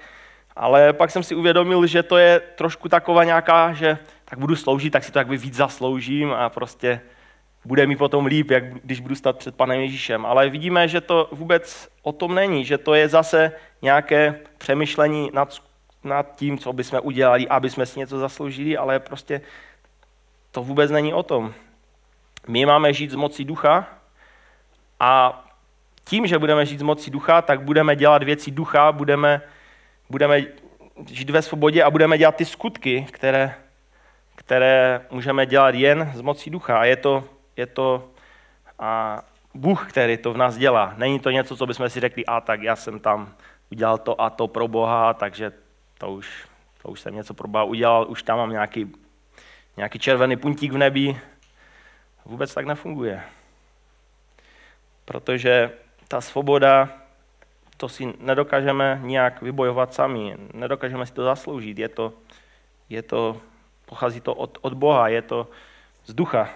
Ale pak jsem si uvědomil, že to je trošku taková nějaká, že tak budu sloužit, tak si to jakoby víc zasloužím a prostě bude mi potom líp, jak když budu stát před Panem Ježíšem. Ale vidíme, že to vůbec o tom není, že to je zase nějaké přemýšlení nad, nad tím, co bychom udělali, aby jsme si něco zasloužili, ale prostě to vůbec není o tom. My máme žít z moci ducha a tím, že budeme žít z moci ducha, tak budeme dělat věci ducha, budeme, budeme žít ve svobodě a budeme dělat ty skutky, které které můžeme dělat jen z moci ducha. A je to, je to a Bůh, který to v nás dělá. Není to něco, co bychom si řekli, a tak já jsem tam udělal to a to pro Boha, takže to už, to už jsem něco pro Boha udělal, už tam mám nějaký, nějaký červený puntík v nebi. Vůbec tak nefunguje. Protože ta svoboda, to si nedokážeme nijak vybojovat sami, nedokážeme si to zasloužit, je to... Je to pochází to od, od Boha, je to z ducha.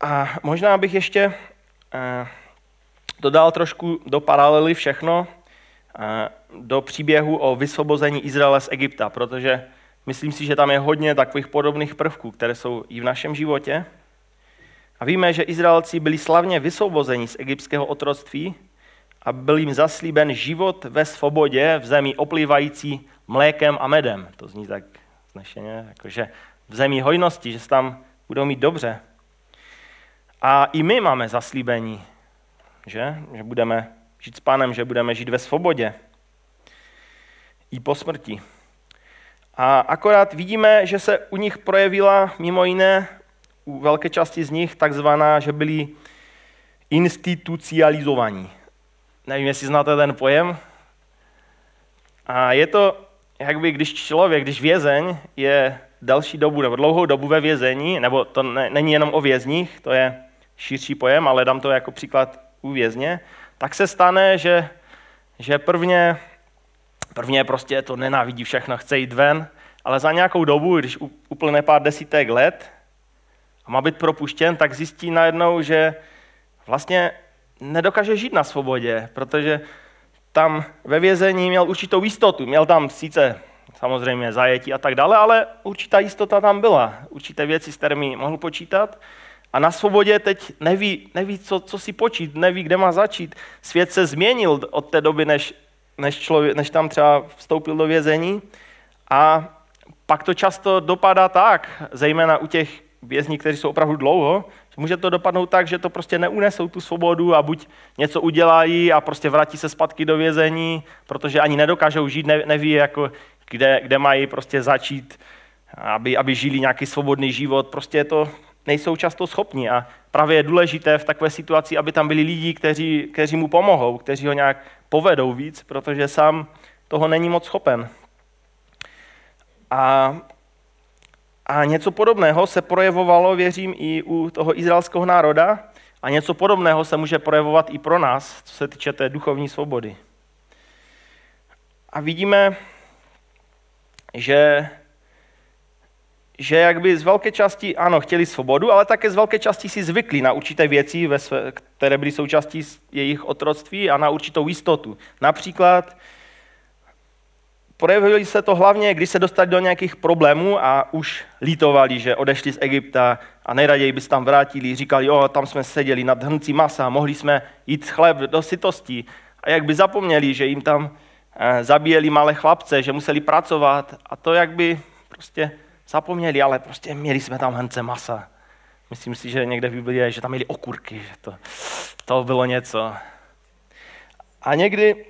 A možná bych ještě eh, dodal trošku do paralely všechno. Eh, do příběhu o vysvobození Izraele z Egypta, protože myslím si, že tam je hodně takových podobných prvků, které jsou i v našem životě. A víme, že Izraelci byli slavně vysvobozeni z egyptského otroctví a byl jim zaslíben život ve svobodě v zemi oplývající mlékem a medem. To zní tak znešeně, jakože v zemi hojnosti, že se tam budou mít dobře. A i my máme zaslíbení, že? Že budeme žít s Pánem, že budeme žít ve svobodě. I po smrti. A akorát vidíme, že se u nich projevila mimo jiné, u velké části z nich, takzvaná, že byli institucionalizovaní. Nevím, jestli znáte ten pojem. A je to, jakby když člověk, když vězeň je další dobu nebo dlouhou dobu ve vězení, nebo to ne, není jenom o vězních, to je širší pojem, ale dám to jako příklad u vězně, tak se stane, že, že prvně, prvně prostě to nenávidí všechno, chce jít ven, ale za nějakou dobu, když uplyne pár desítek let a má být propuštěn, tak zjistí najednou, že vlastně nedokáže žít na svobodě, protože tam ve vězení měl určitou jistotu, měl tam sice samozřejmě zajetí a tak dále, ale určitá jistota tam byla, určité věci, s kterými mohl počítat. A na svobodě teď neví, neví co, co si počít, neví, kde má začít. Svět se změnil od té doby, než, než, člověk, než tam třeba vstoupil do vězení. A pak to často dopadá tak, zejména u těch vězní, kteří jsou opravdu dlouho, že může to dopadnout tak, že to prostě neunesou tu svobodu a buď něco udělají a prostě vrátí se zpátky do vězení, protože ani nedokážou žít, neví, jako, kde, kde mají prostě začít, aby, aby žili nějaký svobodný život. Prostě to nejsou často schopni a právě je důležité v takové situaci, aby tam byli lidi, kteří, kteří mu pomohou, kteří ho nějak povedou víc, protože sám toho není moc schopen. A A něco podobného se projevovalo, věřím, i u toho izraelského národa a něco podobného se může projevovat i pro nás, co se týče té duchovní svobody. A vidíme, že, že jakby z velké části, ano, chtěli svobodu, ale také z velké části si zvykli na určité věci, ve své, které byly součástí jejich otroctví a na určitou jistotu. Například projevili se to hlavně, když se dostali do nějakých problémů a už lítovali, že odešli z Egypta a nejraději by se tam vrátili, říkali, jo, tam jsme seděli nad hrnci masa, mohli jsme jít chléb do sytosti. A jak by zapomněli, že jim tam zabíjeli malé chlapce, že museli pracovat a to jak by prostě zapomněli, ale prostě měli jsme tam hrnce masa. Myslím si, že někde v Biblii je, že tam měli okurky, že to, to bylo něco. A někdy...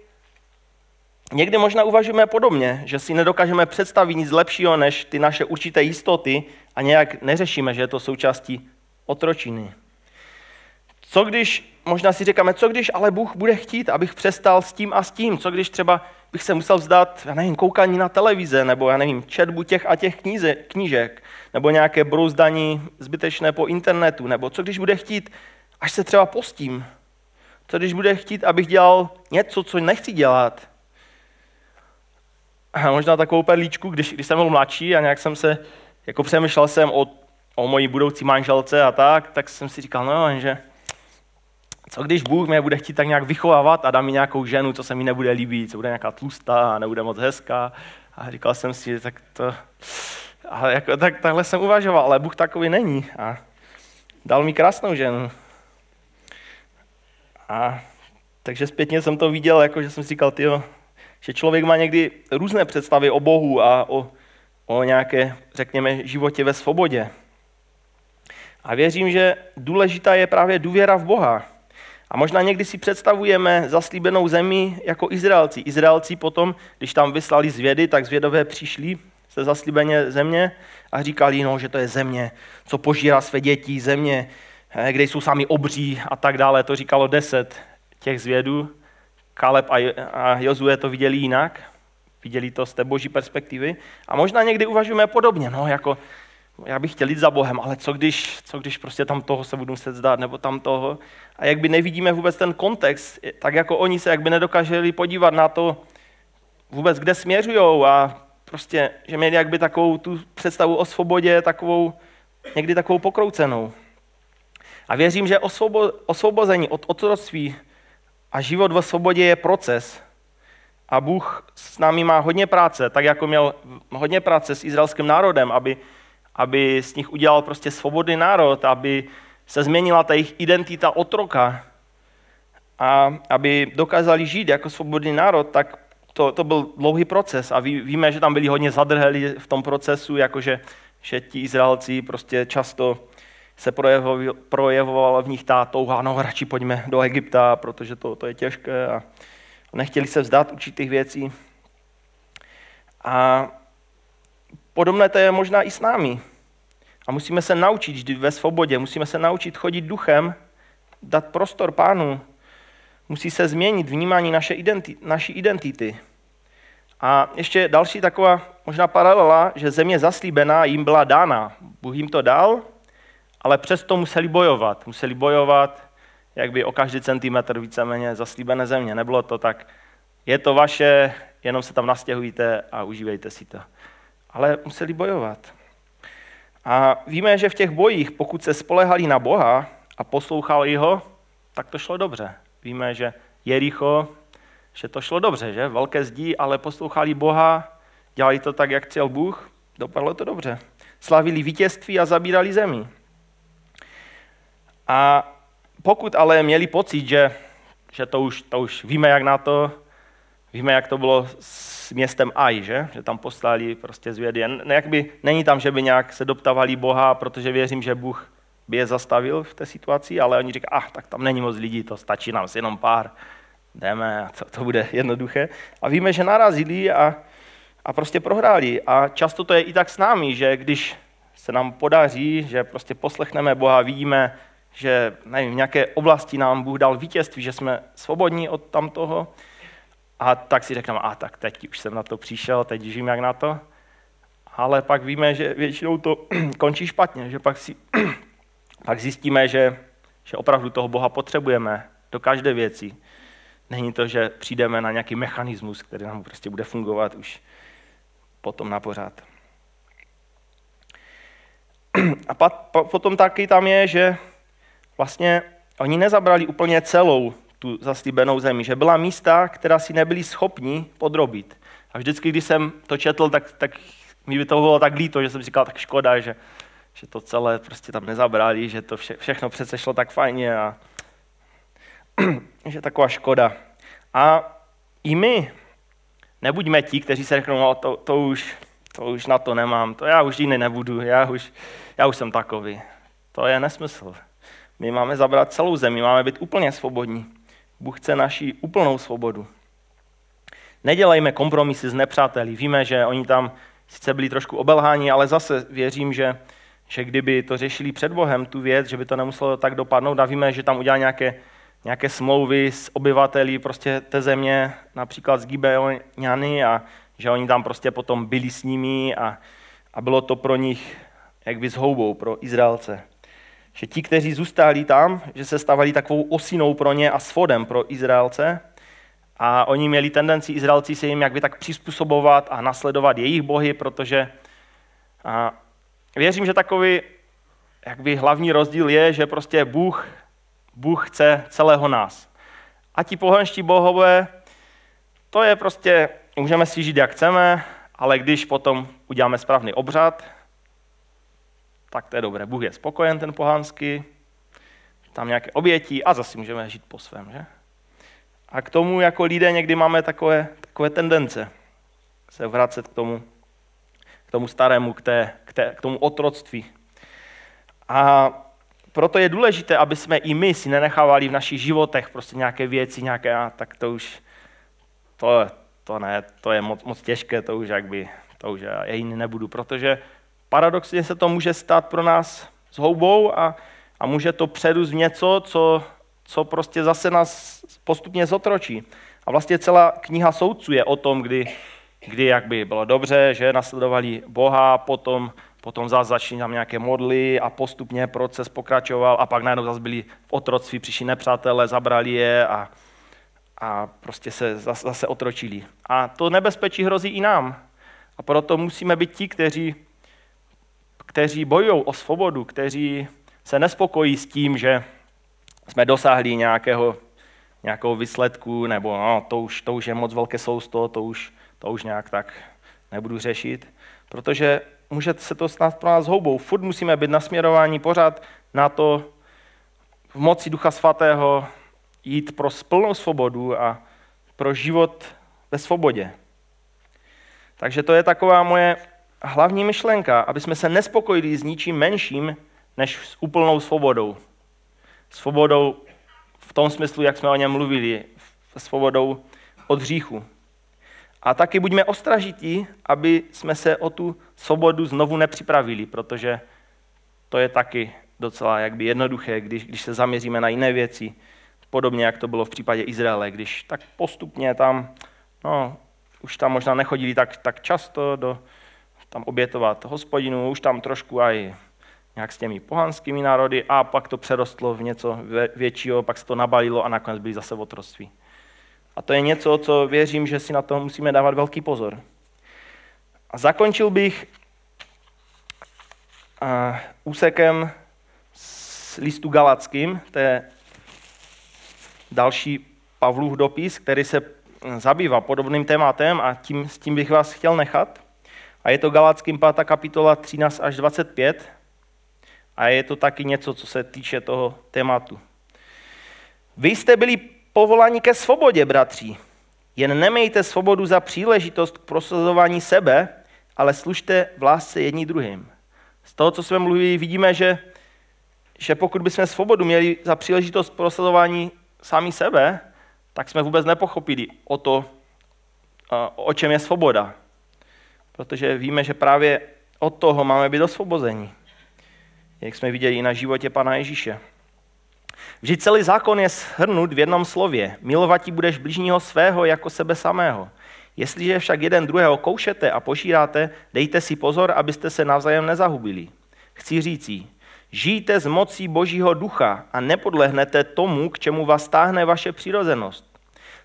Někdy možná uvažujeme podobně, že si nedokážeme představit nic lepšího než ty naše určité jistoty a nějak neřešíme, že je to součástí otročiny. Co když, možná si říkáme, co když ale Bůh bude chtít, abych přestal s tím a s tím, co když třeba bych se musel vzdát, já nevím, koukání na televize, nebo já nevím, četbu těch a těch kníze, knížek, nebo nějaké brouzdání zbytečné po internetu, nebo co když bude chtít, až se třeba postím, co když bude chtít, abych dělal něco, co nechci dělat. A možná takovou perlíčku, když, když jsem byl mladší a nějak jsem se, jako přemýšlel jsem o, o mojí budoucí manželce a tak, tak jsem si říkal, no, že co když Bůh mě bude chtít tak nějak vychovávat a dá mi nějakou ženu, co se mi nebude líbit, co bude nějaká tlustá a nebude moc hezká. A říkal jsem si, tak to, ale jako, tak, takhle jsem uvažoval, ale Bůh takový není. A dal mi krásnou ženu. A takže zpětně jsem to viděl, jako, že jsem si říkal, tyjo, že člověk má někdy různé představy o Bohu a o, o nějaké, řekněme, životě ve svobodě. A věřím, že důležitá je právě důvěra v Boha. A možná někdy si představujeme zaslíbenou zemi jako Izraelci. Izraelci potom, když tam vyslali zvědy, tak zvědové přišli se zaslíbené země a říkali, no, že to je země, co požírá své děti, země, kde jsou sami obří a tak dále. To říkalo deset těch zvědů. Kaleb a Jozue to viděli jinak, viděli to z té boží perspektivy a možná někdy uvažujeme podobně, no jako já bych chtěl jít za Bohem, ale co když, co když prostě tam toho se budu muset zdát nebo tam toho a jak by nevidíme vůbec ten kontext, tak jako oni se jak by nedokáželi podívat na to vůbec kde směřujou a prostě, že měli jak by takovou tu představu o svobodě, takovou, někdy takovou pokroucenou. A věřím, že osvobo, osvobození od otroctví a život ve svobodě je proces. A Bůh s námi má hodně práce, tak jako měl hodně práce s izraelským národem, aby, aby z nich udělal prostě svobodný národ, aby se změnila ta jejich identita otroka a aby dokázali žít jako svobodný národ, tak to, to byl dlouhý proces. A ví, víme, že tam byli hodně zadrheli v tom procesu, jakože že ti Izraelci prostě často se projevovala v nich ta touha, no radši pojďme do Egypta, protože to, to je těžké a nechtěli se vzdát určitých věcí. A podobné to je možná i s námi. A musíme se naučit žít ve svobodě, musíme se naučit chodit duchem, dát prostor Pánu. Musí se změnit vnímání naše identi- naší identity. A ještě další taková možná paralela, že země zaslíbená jim byla dána. Bůh jim to dal, ale přesto museli bojovat. Museli bojovat jak by o každý centimetr víceméně zaslíbené země. Nebylo to tak, je to vaše, jenom se tam nastěhujte a užívejte si to. Ale museli bojovat. A víme, že v těch bojích, pokud se spolehali na Boha a poslouchali ho, tak to šlo dobře. Víme, že Jericho, že to šlo dobře, že? Velké zdi, ale poslouchali Boha, dělali to tak, jak chtěl Bůh, dopadlo to dobře. Slavili vítězství a zabírali zemi. A pokud ale měli pocit, že, že to, už, to už víme, jak na to, víme, jak to bylo s městem Aj, že, že tam poslali prostě zvědy. Jakby, není tam, že by nějak se doptávali Boha, protože věřím, že Bůh by je zastavil v té situaci, ale oni říkají, ah, tak tam není moc lidí, to stačí nám si jenom pár, jdeme, to, to bude jednoduché. A víme, že narazili a, a prostě prohráli. A často to je i tak s námi, že když se nám podaří, že prostě poslechneme Boha, vidíme, že nevím, v nějaké oblasti nám Bůh dal vítězství, že jsme svobodní od tamtoho. A tak si řekneme, a tak teď už jsem na to přišel, teď žijím jak na to. Ale pak víme, že většinou to končí špatně, že pak, si, pak zjistíme, že, že opravdu toho Boha potřebujeme do každé věci. Není to, že přijdeme na nějaký mechanismus, který nám prostě bude fungovat už potom na pořád. A pat, potom taky tam je, že vlastně oni nezabrali úplně celou tu zaslíbenou zemi, že byla místa, která si nebyli schopni podrobit. A vždycky, když jsem to četl, tak, tak mi by to bylo tak líto, že jsem říkal, tak škoda, že, že to celé prostě tam nezabrali, že to vše, všechno přece šlo tak fajně a že taková škoda. A i my nebuďme ti, kteří se řeknou, no to, to, už, to už na to nemám, to já už jiný nebudu, já už, já už jsem takový. To je nesmysl. My máme zabrat celou zemi, máme být úplně svobodní. Bůh chce naši úplnou svobodu. Nedělejme kompromisy s nepřáteli. Víme, že oni tam sice byli trošku obelháni, ale zase věřím, že, že kdyby to řešili před Bohem, tu věc, že by to nemuselo tak dopadnout. A víme, že tam udělali nějaké, nějaké smlouvy s obyvateli prostě té země, například s Gibeonany, a že oni tam prostě potom byli s nimi a, a bylo to pro nich jakby s houbou, pro Izraelce. Že ti, kteří zůstali tam, že se stávali takovou osinou pro ně a svodem pro Izraelce a oni měli tendenci Izraelci se jim jakby tak přizpůsobovat a nasledovat jejich bohy, protože a věřím, že takový jakby hlavní rozdíl je, že prostě Bůh, Bůh chce celého nás. A ti pohanští bohové, to je prostě, můžeme si žít jak chceme, ale když potom uděláme správný obřad, tak to je dobré, Bůh je spokojen, ten pohanský, tam nějaké oběti a zase můžeme žít po svém, že? A k tomu jako lidé někdy máme takové, takové tendence se vracet k tomu, k tomu starému, k, té, k, té, k tomu otroctví. A proto je důležité, aby jsme i my si nenechávali v našich životech prostě nějaké věci, nějaké, a tak to už, to, to ne, to je moc, moc těžké, to už jakby, to už já jiný nebudu, protože paradoxně se to může stát pro nás s houbou a, a může to předůst v něco, co, co prostě zase nás postupně zotročí. A vlastně celá kniha soudců je o tom, kdy, kdy jak by bylo dobře, že nasledovali Boha, potom, potom zase začali tam nějaké modly a postupně proces pokračoval a pak najednou zase byli v otroctví, přišli nepřátelé, zabrali je a, a prostě se zase, zase otročili. A to nebezpečí hrozí i nám. A proto musíme být ti, kteří kteří bojují o svobodu, kteří se nespokojí s tím, že jsme dosáhli nějakého, nějakou výsledku, nebo no, to, už, to už je moc velké sousto, to už, to už nějak tak nebudu řešit, protože může se to stát pro nás houbou. Furt musíme být nasměrováni pořád na to, v moci Ducha Svatého jít pro plnou svobodu a pro život ve svobodě. Takže to je taková moje hlavní myšlenka, aby jsme se nespokojili s ničím menším, než s úplnou svobodou. Svobodou v tom smyslu, jak jsme o něm mluvili, svobodou od hříchu. A taky buďme ostražití, aby jsme se o tu svobodu znovu nepřipravili, protože to je taky docela jakby jednoduché, když, když se zaměříme na jiné věci, podobně jak to bylo v případě Izraele, když tak postupně tam, no, už tam možná nechodili tak, tak často do, tam obětovat Hospodinu, už tam trošku aj nějak s těmi pohanskými národy a pak to přerostlo v něco většího, pak se to nabalilo a nakonec byli zase v otroctví. A to je něco, co věřím, že si na to musíme dávat velký pozor. A zakončil bych uh, úsekem z listu Galackým, to je další Pavlův dopis, který se zabývá podobným tématem a tím, s tím bych vás chtěl nechat. A je to Galackým pátá kapitola třináct až dvacet pět a je to taky něco, co se týče toho tématu. Vy jste byli povoláni ke svobodě, bratři. Jen nemějte svobodu za příležitost k prosazování sebe, ale služte v lásce jedni druhým. Z toho, co jsme mluvili, vidíme, že, že pokud bychom svobodu měli za příležitost k prosazování sami sebe, tak jsme vůbec nepochopili o to, o čem je svoboda. Protože víme, že právě od toho máme být osvobozeni. Jak jsme viděli i na životě Pana Ježíše. Vždyť celý zákon je shrnut v jednom slově. Milovati budeš bližního svého jako sebe samého. Jestliže však jeden druhého koušete a požíráte, dejte si pozor, abyste se navzájem nezahubili. Chci říci, žijte z mocí Božího ducha a nepodlehnete tomu, k čemu vás táhne vaše přirozenost.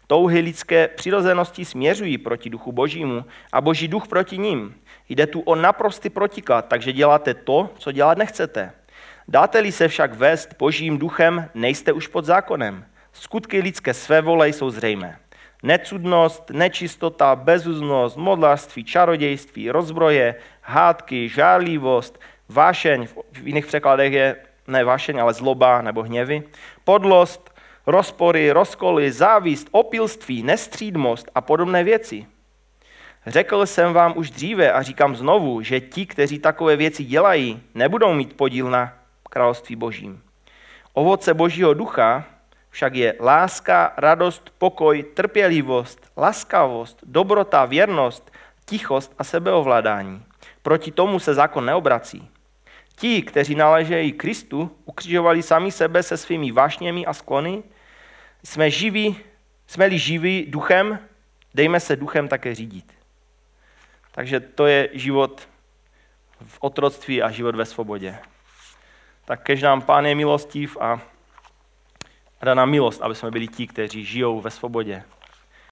Touhy lidské přirozenosti směřují proti duchu Božímu a Boží duch proti ním. Jde tu o naprostý protiklad, takže děláte to, co dělat nechcete. Dáte-li se však vést Božím duchem, nejste už pod zákonem. Skutky lidské svévole jsou zřejmé. Necudnost, nečistota, bezuznost, modlářství, čarodějství, rozbroje, hádky, žárlivost, vášeň, v jiných překladech je ne vášeň, ale zloba nebo hněvy, podlost, rozpory, rozkoly, závist, opilství, nestřídmost a podobné věci. Řekl jsem vám už dříve a říkám znovu, že ti, kteří takové věci dělají, nebudou mít podíl na království Božím. Ovoce Božího ducha však je láska, radost, pokoj, trpělivost, laskavost, dobrota, věrnost, tichost a sebeovládání. Proti tomu se zákon neobrací. Ti, kteří náležejí Kristu, ukřižovali sami sebe se svými vášněmi a sklony. Jsme živí, jsme-li živí duchem, dejme se duchem také řídit. Takže to je život v otroctví a život ve svobodě. Tak kež nám Pán je milostiv a dá nám milost, aby jsme byli ti, kteří žijou ve svobodě.